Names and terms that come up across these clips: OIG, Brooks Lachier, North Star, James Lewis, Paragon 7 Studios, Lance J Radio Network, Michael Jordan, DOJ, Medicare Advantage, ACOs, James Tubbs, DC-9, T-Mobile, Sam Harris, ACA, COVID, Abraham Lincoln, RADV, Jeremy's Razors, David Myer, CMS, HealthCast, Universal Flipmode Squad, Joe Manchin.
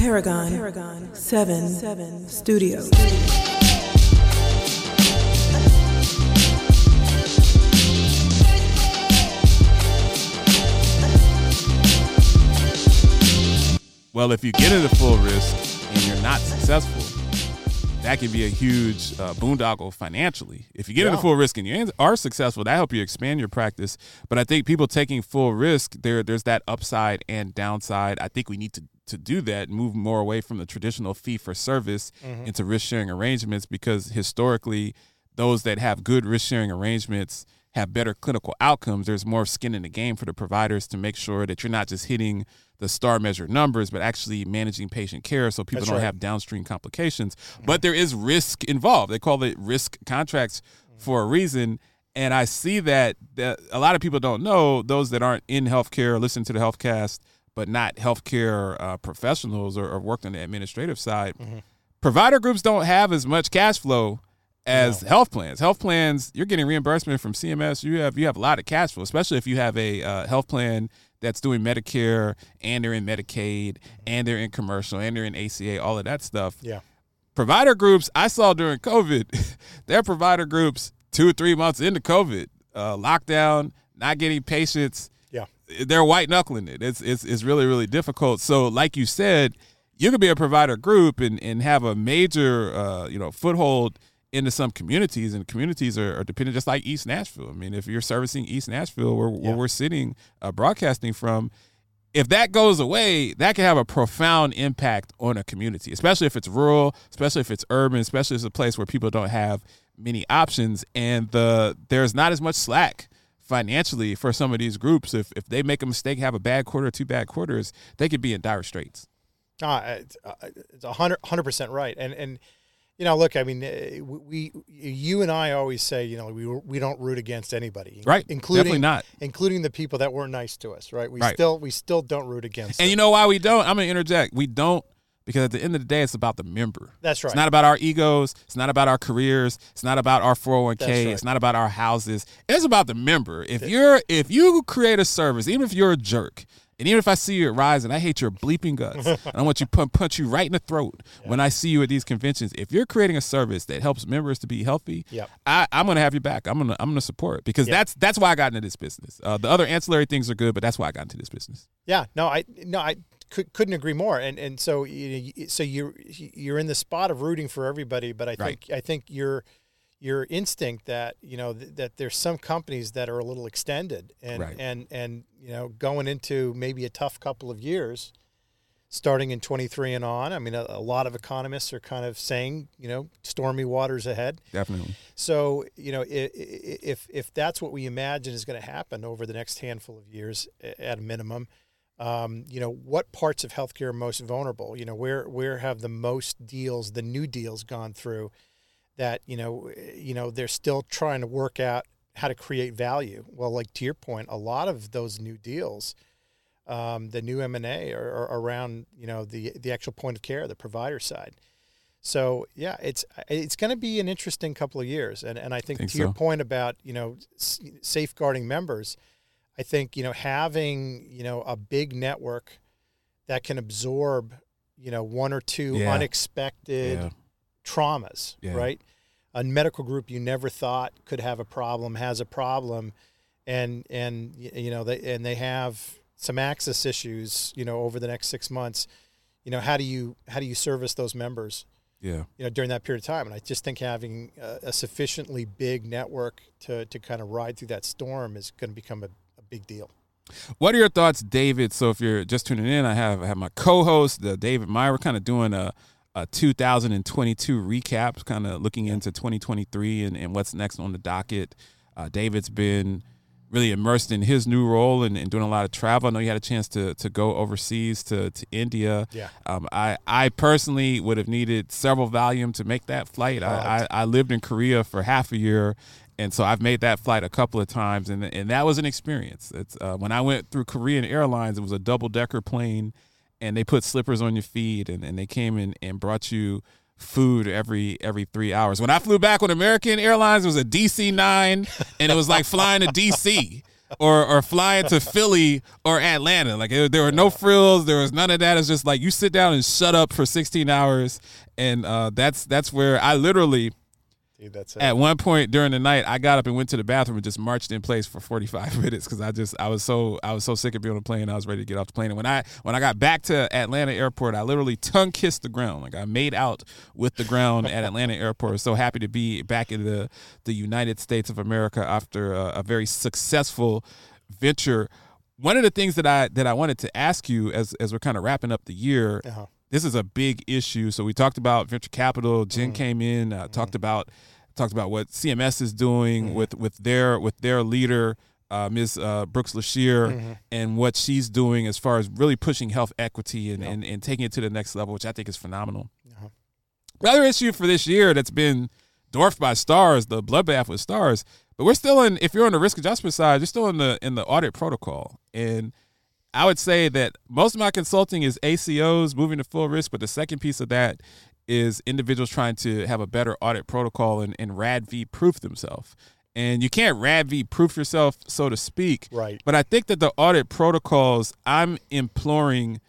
Paragon 7 Studios. Well, if you get into full risk and you're not successful, that can be a huge boondoggle financially. If you get into full risk and you are successful, that helps you expand your practice. But I think people taking full risk, there's that upside and downside. I think we need to do that, move more away from the traditional fee for service into risk sharing arrangements, because historically, those that have good risk sharing arrangements have better clinical outcomes. There's more skin in the game for the providers to make sure that you're not just hitting the star measure numbers, but actually managing patient care so people don't have downstream complications. But there is risk involved. They call it risk contracts for a reason. And I see that a lot of people don't know, those that aren't in healthcare, listen to the HealthCast, but not healthcare professionals or worked on the administrative side. Provider groups don't have as much cash flow as health plans. Health plans, you're getting reimbursement from CMS. You have a lot of cash flow, especially if you have a health plan that's doing Medicare and they're in Medicaid and they're in commercial and they're in ACA, all of that stuff. Yeah. Provider groups, I saw during COVID, their provider groups 2 or 3 months into COVID, lockdown, not getting patients. Yeah. They're white knuckling it. It's really, really difficult. So like you said, you could be a provider group and have a major foothold into some communities, and communities are dependent, just like East Nashville. I mean, if you're servicing East Nashville, where we're sitting broadcasting from, if that goes away, that can have a profound impact on a community, especially if it's rural, especially if it's urban, especially if it's a place where people don't have many options. And there's not as much slack financially for some of these groups. If they make a mistake, have a bad quarter, 2 bad quarters, they could be in dire straits. It's 100% right. And look, I mean, you and I always say, we don't root against anybody. Right. Definitely not. Including the people that weren't nice to us, right? We still don't root against them. And you know why we don't? I'm going to interject. We don't, because at the end of the day, it's about the member. That's right. It's not about our egos. It's not about our careers. It's not about our 401k. Right. It's not about our houses. It's about the member. If you create a service, even if you're a jerk, and even if I see you at Rise and I hate your bleeping guts, and I want you to punch you right in the throat when I see you at these conventions, if you're creating a service that helps members to be healthy, I'm going to have your back. I'm going to support it, because that's why I got into this business. The other ancillary things are good, but that's why I got into this business. Yeah, I couldn't agree more. And so you're in the spot of rooting for everybody, but I think your instinct that that there's some companies that are a little extended and going into maybe a tough couple of years, starting in 23 and on. I mean, a lot of economists are kind of saying stormy waters ahead. Definitely. So if that's what we imagine is going to happen over the next handful of years at a minimum, what parts of healthcare are most vulnerable? Where have the most deals, the new deals, gone through? That they're still trying to work out how to create value. Well, like to your point, a lot of those new deals, the new M&A, are around the actual point of care, the provider side. So yeah, it's going to be an interesting couple of years. And I think to your point about safeguarding members, I think having a big network that can absorb one or two unexpected. Yeah. Traumas, right? A medical group you never thought could have a problem has a problem, and they have some access issues, over the next 6 months. How do you service those members? Yeah, during that period of time. And I just think having a sufficiently big network to kind of ride through that storm is going to become a big deal. What are your thoughts, David? So if you're just tuning in, I have my co-host, David Myer. We're kind of doing a 2022 recap, kind of looking into 2023 and what's next on the docket. David's been really immersed in his new role and doing a lot of travel. I know you had a chance to go overseas to India. Yeah. I personally would have needed several volume to make that flight. I lived in Korea for half a year, and so I've made that flight a couple of times, and that was an experience. It's when I went through Korean Airlines, it was a double-decker plane. And they put slippers on your feet, and they came in and brought you food every 3 hours. When I flew back on American Airlines, it was a DC-9, and it was like flying to DC. or flying to Philly or Atlanta. Like, there were no frills. There was none of that. It's just like you sit down and shut up for 16 hours. And that's where I literally, at one point during the night, I got up and went to the bathroom and just marched in place for 45 minutes because I was so sick of being on the plane. I was ready to get off the plane. And when I got back to Atlanta Airport, I literally tongue kissed the ground. Like, I made out with the ground at Atlanta Airport. I was so happy to be back in the United States of America after a very successful venture. One of the things that I wanted to ask you as we're kind of wrapping up the year. Uh-huh. This is a big issue. So we talked about venture capital. Jen came in, talked about what CMS is doing with their leader, Ms. Brooks Lachier, and what she's doing as far as really pushing health equity and taking it to the next level, which I think is phenomenal. The other issue for this year that's been dwarfed by stars, the bloodbath with stars, but we're still in. If you're on the risk adjustment side, you're still in the audit protocol. And I would say that most of my consulting is ACOs, moving to full risk, but the second piece of that is individuals trying to have a better audit protocol and RADV proof themselves. And you can't RADV proof yourself, so to speak. Right. But I think that the audit protocols, I'm imploring,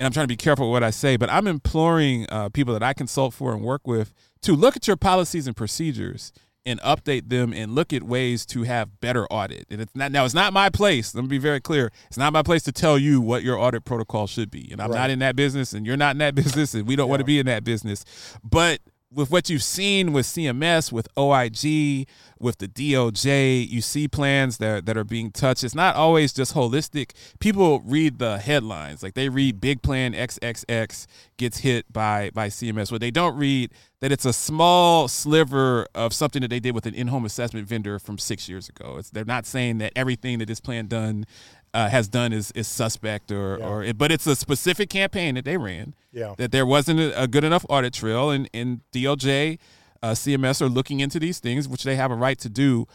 and I'm trying to be careful what I say, but I'm imploring people that I consult for and work with to look at your policies and procedures and update them and look at ways to have better audit. And it's not my place. Let me be very clear. It's not my place to tell you what your audit protocol should be. And I'm not in that business, and you're not in that business, and we don't want to be in that business. But with what you've seen with CMS, with OIG, with the DOJ, you see plans that are being touched. It's not always just holistic. People read the headlines. Like, they read big plan XXX gets hit by CMS. What they don't read, that it's a small sliver of something that they did with an in-home assessment vendor from 6 years ago. They're not saying that everything that this plan has done is suspect but it's a specific campaign that they ran that there wasn't a good enough audit trail, and DOJ, CMS are looking into these things, which they have a right to do.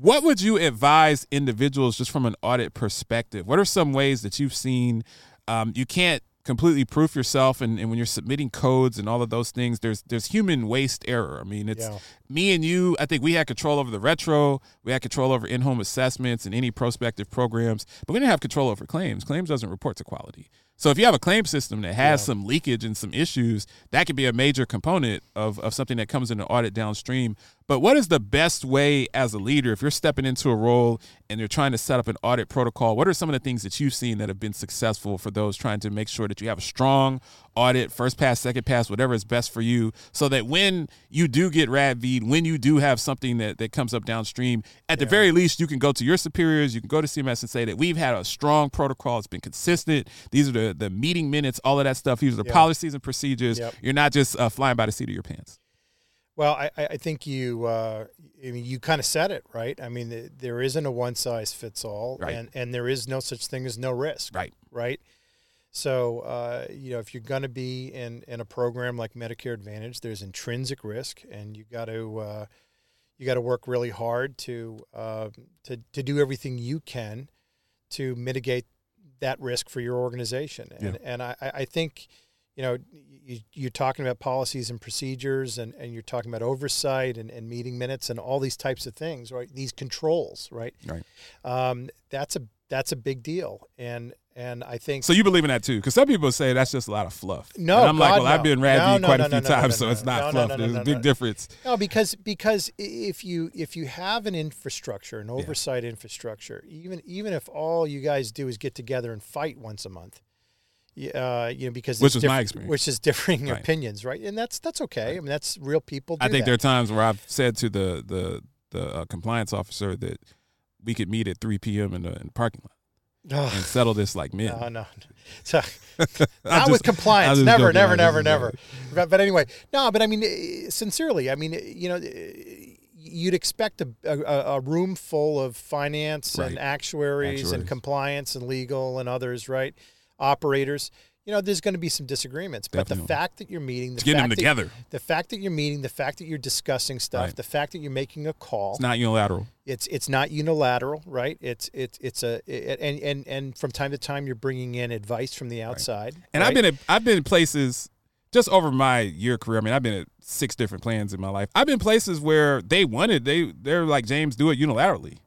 What would you advise individuals just from an audit perspective? What are some ways that you've seen you can't completely proof yourself, and when you're submitting codes and all of those things, there's human waste error. I mean, it's me and you. I think we had control over the retro, we had control over in-home assessments and any prospective programs, but we didn't have control over claims. Claims doesn't report to quality. So if you have a claim system that has some leakage and some issues, that could be a major component of something that comes in an audit downstream. But what is the best way as a leader, if you're stepping into a role and you're trying to set up an audit protocol, what are some of the things that you've seen that have been successful for those trying to make sure that you have a strong audit, first pass, second pass, whatever is best for you, so that when you do get RADV'd, when you do have something that comes up downstream, at the very least, you can go to your superiors, you can go to CMS and say that we've had a strong protocol, it's been consistent, these are the meeting minutes, all of that stuff, these are the policies and procedures. Yep. You're not just flying by the seat of your pants. Well, I think you kind of said it, right? I mean, there isn't a one-size-fits-all, right, and there is no such thing as no risk, right? So, if you're going to be in a program like Medicare Advantage, there's intrinsic risk, and you got to work really hard to do everything you can to mitigate that risk for your organization. And I think, you're talking about policies and procedures, and you're talking about oversight and meeting minutes and all these types of things, right? These controls, right? Right. That's a big deal, and I think so. You believe in that too, because some people say that's just a lot of fluff. No, and I'm like, I've been RADV'd quite a few times, so it's not fluff. There's a big difference. No, because if you have an infrastructure, an oversight infrastructure, even if all you guys do is get together and fight once a month. Because which is my experience, which is differing opinions, right? And that's okay. Right. I mean, that's real people. I think there are times where I've said to the compliance officer that we could meet at 3 p.m. in the parking lot and settle this like men. No. So, not with compliance. Never. But anyway, no. But I mean, sincerely, I mean, you'd expect a room full of finance and actuaries and compliance and legal and others, right? Operators, there's going to be some disagreements, but the fact that you're meeting, the fact that you're discussing stuff, the fact that you're making a call, it's not unilateral. It's not unilateral, right? It's from time to time you're bringing in advice from the outside. Right. And I've been in places just over my year career. I mean, I've been at 6 different plans in my life. I've been places where they're like, James, do it unilaterally.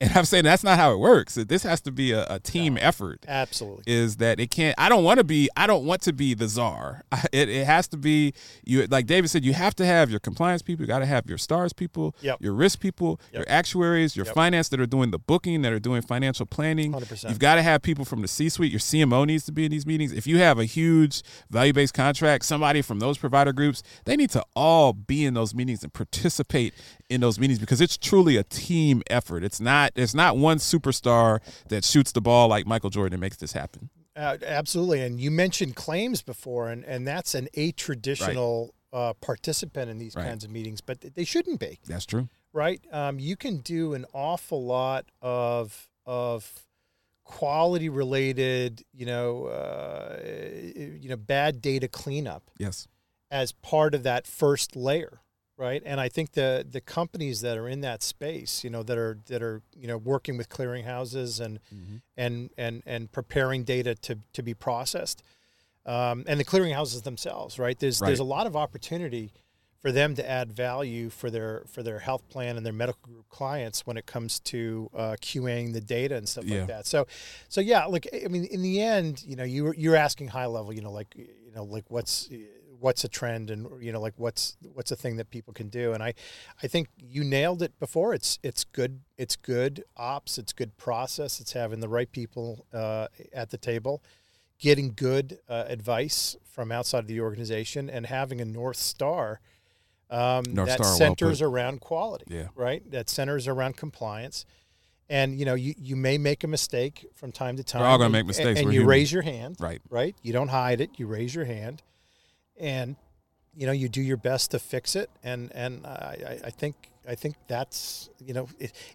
And I'm saying that's not how it works. This has to be a team effort. Absolutely. Is that it can't, I don't want to be the czar. It has to be, you. Like David said, you have to have your compliance people. You got to have your stars people, yep. your risk people, yep. your actuaries, your yep. finance that are doing the booking, that are doing financial planning. 100%. You've got to have people from the C-suite. Your CMO needs to be in these meetings. If you have a huge value-based contract, somebody from those provider groups, they need to all be in those meetings and participate in those meetings, because it's truly a team effort. It's not one superstar that shoots the ball like Michael Jordan and makes this happen. Absolutely. And you mentioned claims before, and that's an atraditional right. Participant in these right. kinds of meetings, but they shouldn't be. That's true. Right? You can do an awful lot of quality related, bad data cleanup. Yes. As part of that first layer. Right. And I think the companies that are in that space, that are working with clearinghouses and mm-hmm. and preparing data to be processed. And the clearinghouses themselves, right? There's a lot of opportunity for them to add value for their health plan and their medical group clients when it comes to QAing the data and stuff like that. So yeah, look, I mean, in the end, you're asking high level, like what's a trend and what's a thing that people can do. And I think you nailed it before. It's good ops, it's good process, it's having the right people at the table, getting good advice from outside of the organization, and having a North Star that centers around quality, right? That centers around compliance. And, you may make a mistake from time to time. We're all going to make mistakes. And you raise your hand, right? You don't hide it, you raise your hand. And you do your best to fix it, and I think that's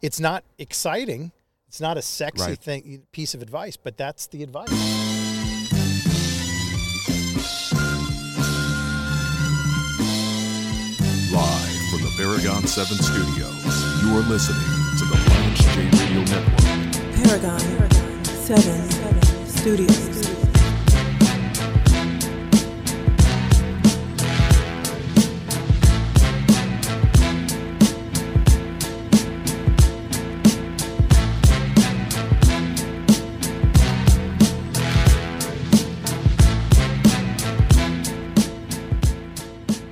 it's not exciting, it's not a sexy thing, piece of advice, but that's the advice. Live from the Paragon 7 Studios, you are listening to the Lance J Radio Network. Paragon 7 Studios.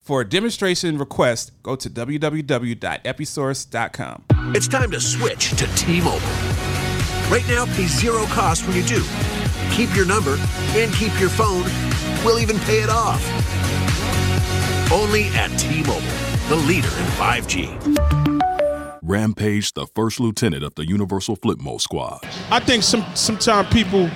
For a demonstration request, go to www.episource.com. It's time to switch to T-Mobile. Right now, pay zero cost when you do. Keep your number and keep your phone. We'll even pay it off. Only at T-Mobile, the leader in 5G. Rampage, the first lieutenant of the Universal Flipmode Squad. I think sometimes people,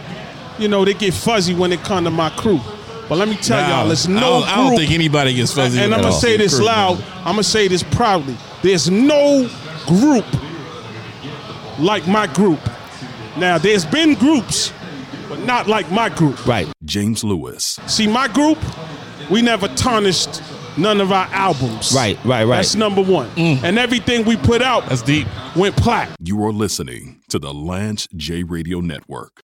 they get fuzzy when it comes to my crew. But let me tell y'all, there's no I don't think anybody gets fuzzy. And I'm going to say this loud. I'm going to say this proudly. There's no group like my group. Now, there's been groups, but not like my group. Right. James Lewis. See, my group, we never tarnished none of our albums. Right. That's number one. Mm. And everything we put out, that's deep, went plaque. You are listening to the Lance J Radio Network.